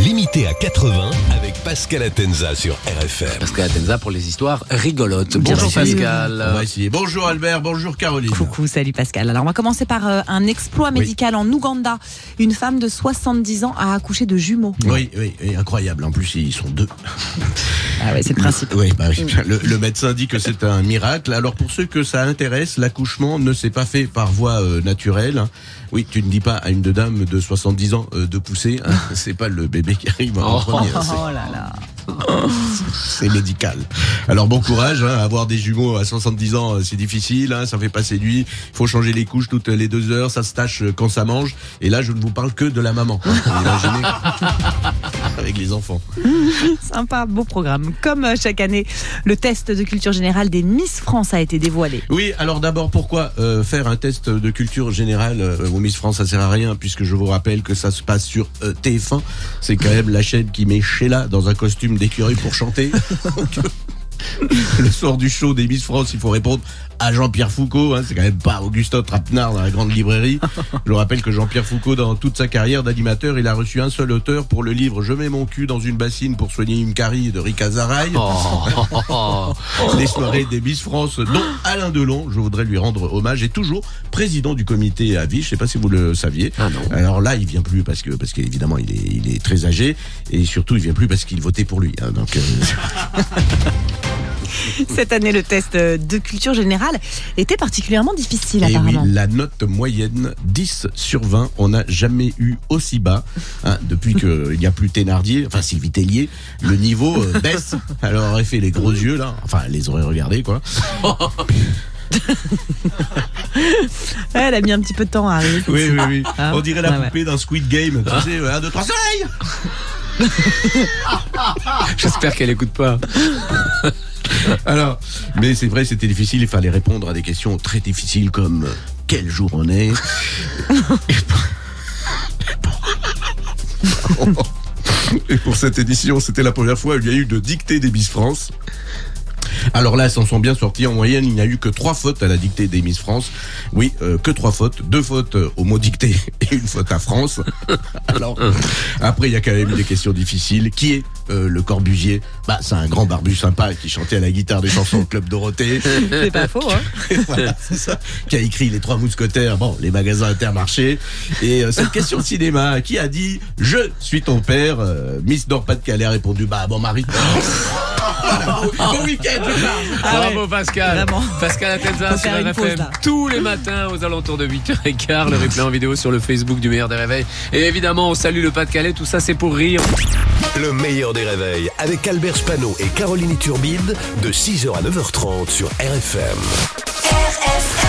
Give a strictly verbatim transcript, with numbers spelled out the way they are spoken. limité à quatre-vingts avec Pascal Attenza sur R F M. Pascal Attenza pour les histoires rigolotes. Bonjour Pascal. Merci. Bonjour Albert, bonjour Caroline. Coucou, salut Pascal. Alors on va commencer par un exploit médical oui. en Ouganda. Une femme de soixante-dix ans a accouché de jumeaux. Oui, oui, oui, incroyable. En plus, ils sont deux. Ah ouais, c'est le principe. Oui, bah oui. Le, le médecin dit que c'est un miracle. Alors pour ceux que ça intéresse, l'accouchement ne s'est pas fait par voie euh, naturelle. Oui, tu ne dis pas à une dame de soixante-dix ans euh, de pousser. Hein. C'est pas le bébé qui arrive en oh, premier. Oh, oh là là. C'est médical. Alors bon courage, hein, avoir des jumeaux à soixante-dix ans, c'est difficile, hein, ça fait pas séduit. Il faut changer les couches toutes les deux heures, ça se tâche quand ça mange. Et là, je ne vous parle que de la maman. Imaginez avec les enfants. Sympa, beau programme. Comme chaque année, le test de culture générale des Miss France a été dévoilé. Oui, alors d'abord, pourquoi euh, faire un test de culture générale euh, aux Miss France, ça sert à rien, puisque je vous rappelle que ça se passe sur euh, T F un. C'est quand même la chaîne qui met Sheila dans un costume d'écureuil pour chanter. Le soir du show des Miss France, il faut répondre à Jean-Pierre Foucault, hein, c'est quand même pas Augustin Trapenard dans la grande librairie. Je rappelle que Jean-Pierre Foucault, dans toute sa carrière d'animateur, il a reçu un seul auteur pour le livre Je mets mon cul dans une bassine pour soigner une carie de Rick Azaray. Oh. Les soirées des Miss France, dont Alain Delon, je voudrais lui rendre hommage, est toujours président du comité à vie, je sais pas si vous le saviez. Ah non. Alors là, il vient plus parce que, parce qu'évidemment, il est, il est très âgé, et surtout, il vient plus parce qu'il votait pour lui, hein, donc, euh... Cette année, le test de culture générale était particulièrement difficile, et apparemment. Oui, la note moyenne, dix sur vingt, on n'a jamais eu aussi bas. Hein, depuis qu'il n'y a plus Thénardier, enfin Sylvie Tellier, le niveau euh, baisse. Alors, elle aurait fait les gros yeux, là. Enfin, elle les aurait regardés, quoi. Elle a mis un petit peu de temps à arriver. Oui, oui, oui. Ah, on dirait la ah, poupée ouais. d'un Squid Game. Tu ah. sais, un, deux, trois, soleil. J'espère qu'elle n'écoute pas. Alors, mais c'est vrai, c'était difficile, il fallait répondre à des questions très difficiles comme euh, quel jour on est. Et pour cette édition, c'était la première fois où il y a eu de dictée des Miss France. Alors là, elles s'en sont bien sorties. En moyenne, il n'y a eu que trois fautes à la dictée des Miss France. Oui, euh, que trois fautes. Deux fautes au mot dictée et une faute à France. Alors, après, il y a quand même des questions difficiles. Qui est euh, le Corbusier ? Bah, c'est un grand barbu sympa qui chantait à la guitare des chansons au Club Dorothée. C'est pas faux, hein. Voilà, c'est ça. Qui a écrit Les Trois Mousquetaires, bon, les magasins Intermarchés. Et euh, cette question de cinéma, qui a dit « Je suis ton père ?» euh, Miss Nord-Pas-de-Calais a répondu « Bah, bon mari. » Bon week-end, je pars. Ah Bravo ouais, Pascal. Vraiment. Pascal Attenza sur R F M tous les matins aux alentours de huit heures quinze. Le replay en vidéo sur le Facebook du meilleur des réveils. Et évidemment, on salue le Pas-de-Calais. Tout ça, c'est pour rire. Le meilleur des réveils avec Albert Spano et Caroline Turbide de six heures à neuf heures trente sur R F M. R F M.